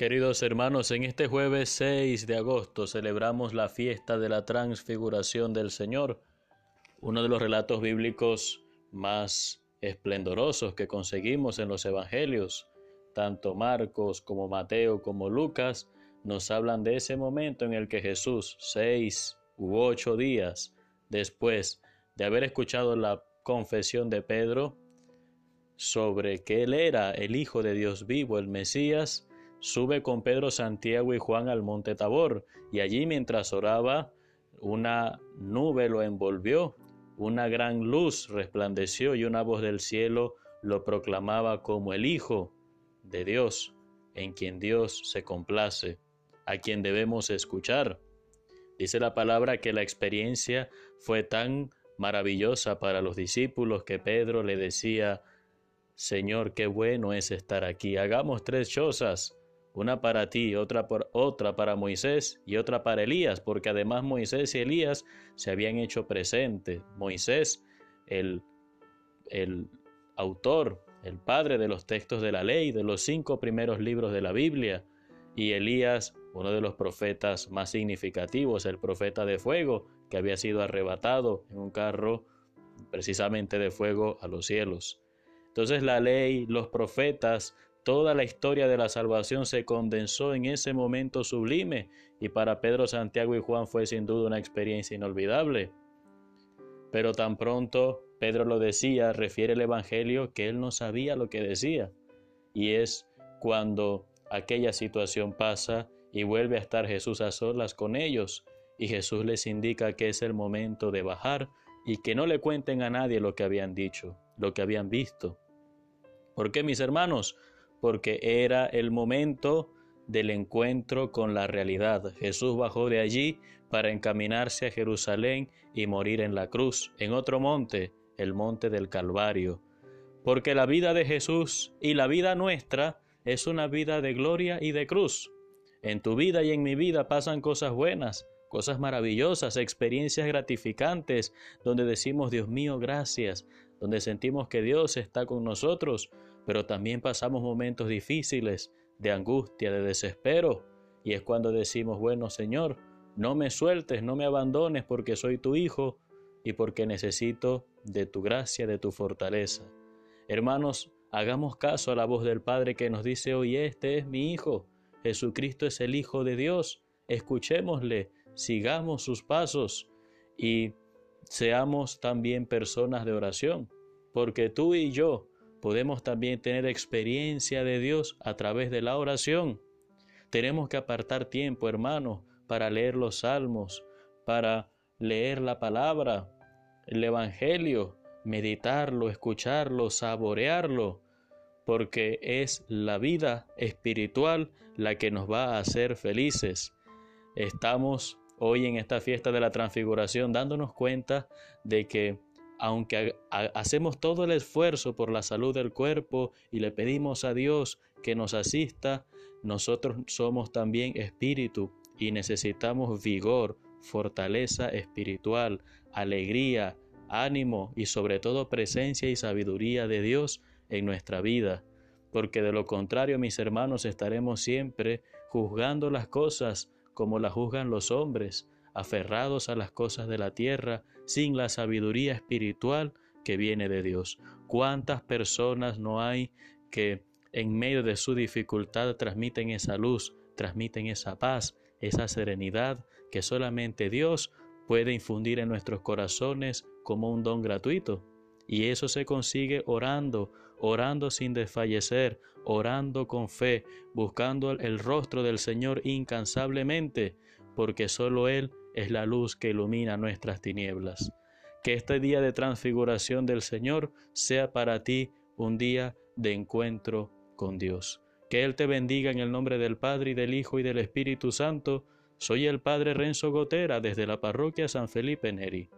Queridos hermanos, en este jueves 6 de agosto celebramos la fiesta de la Transfiguración del Señor, uno de los relatos bíblicos más esplendorosos que conseguimos en los evangelios. Tanto Marcos como Mateo como Lucas nos hablan de ese momento en el que Jesús, 6 u 8 días después de haber escuchado la confesión de Pedro sobre que él era el Hijo de Dios vivo, el Mesías, sube con Pedro, Santiago y Juan al monte Tabor, y allí mientras oraba, una nube lo envolvió, una gran luz resplandeció y una voz del cielo lo proclamaba como el Hijo de Dios, en quien Dios se complace, a quien debemos escuchar. Dice la palabra que la experiencia fue tan maravillosa para los discípulos que Pedro le decía: Señor, qué bueno es estar aquí, hagamos 3 chozas. Una para ti, otra para Moisés y otra para Elías, porque además Moisés y Elías se habían hecho presentes. Moisés, el autor, el padre de los textos de la ley, de los 5 primeros libros de la Biblia, y Elías, uno de los profetas más significativos, el profeta de fuego, que había sido arrebatado en un carro precisamente de fuego a los cielos. Entonces la ley, los profetas, toda la historia de la salvación se condensó en ese momento sublime, y para Pedro, Santiago y Juan fue sin duda una experiencia inolvidable. Pero tan pronto Pedro lo decía, refiere el Evangelio, que él no sabía lo que decía. Y es cuando aquella situación pasa y vuelve a estar Jesús a solas con ellos, y Jesús les indica que es el momento de bajar y que no le cuenten a nadie lo que habían dicho, lo que habían visto. ¿Por qué, mis hermanos? Porque era el momento del encuentro con la realidad. Jesús bajó de allí para encaminarse a Jerusalén y morir en la cruz, en otro monte, el monte del Calvario. Porque la vida de Jesús y la vida nuestra es una vida de gloria y de cruz. En tu vida y en mi vida pasan cosas buenas, cosas maravillosas, experiencias gratificantes, donde decimos: Dios mío, gracias, donde sentimos que Dios está con nosotros, pero también pasamos momentos difíciles, de angustia, de desespero, y es cuando decimos: bueno, Señor, no me sueltes, no me abandones, porque soy tu hijo y porque necesito de tu gracia, de tu fortaleza. Hermanos, hagamos caso a la voz del Padre que nos dice hoy: este es mi Hijo, Jesucristo es el Hijo de Dios, escuchémosle, sigamos sus pasos y seamos también personas de oración, porque tú y yo podemos también tener experiencia de Dios a través de la oración. Tenemos que apartar tiempo, hermanos, para leer los salmos, para leer la palabra, el evangelio, meditarlo, escucharlo, saborearlo, porque es la vida espiritual la que nos va a hacer felices. Estamos hoy en esta fiesta de la Transfiguración dándonos cuenta de que aunque hacemos todo el esfuerzo por la salud del cuerpo y le pedimos a Dios que nos asista, nosotros somos también espíritu y necesitamos vigor, fortaleza espiritual, alegría, ánimo y sobre todo presencia y sabiduría de Dios en nuestra vida. Porque de lo contrario, mis hermanos, estaremos siempre juzgando las cosas como la juzgan los hombres, aferrados a las cosas de la tierra, sin la sabiduría espiritual que viene de Dios. ¿Cuántas personas no hay que en medio de su dificultad transmiten esa luz, transmiten esa paz, esa serenidad que solamente Dios puede infundir en nuestros corazones como un don gratuito? Y eso se consigue orando, orando sin desfallecer, orando con fe, buscando el rostro del Señor incansablemente, porque solo Él es la luz que ilumina nuestras tinieblas. Que este día de Transfiguración del Señor sea para ti un día de encuentro con Dios. Que Él te bendiga en el nombre del Padre, y del Hijo, y del Espíritu Santo. Soy el Padre Renzo Gotera, desde la parroquia San Felipe Neri.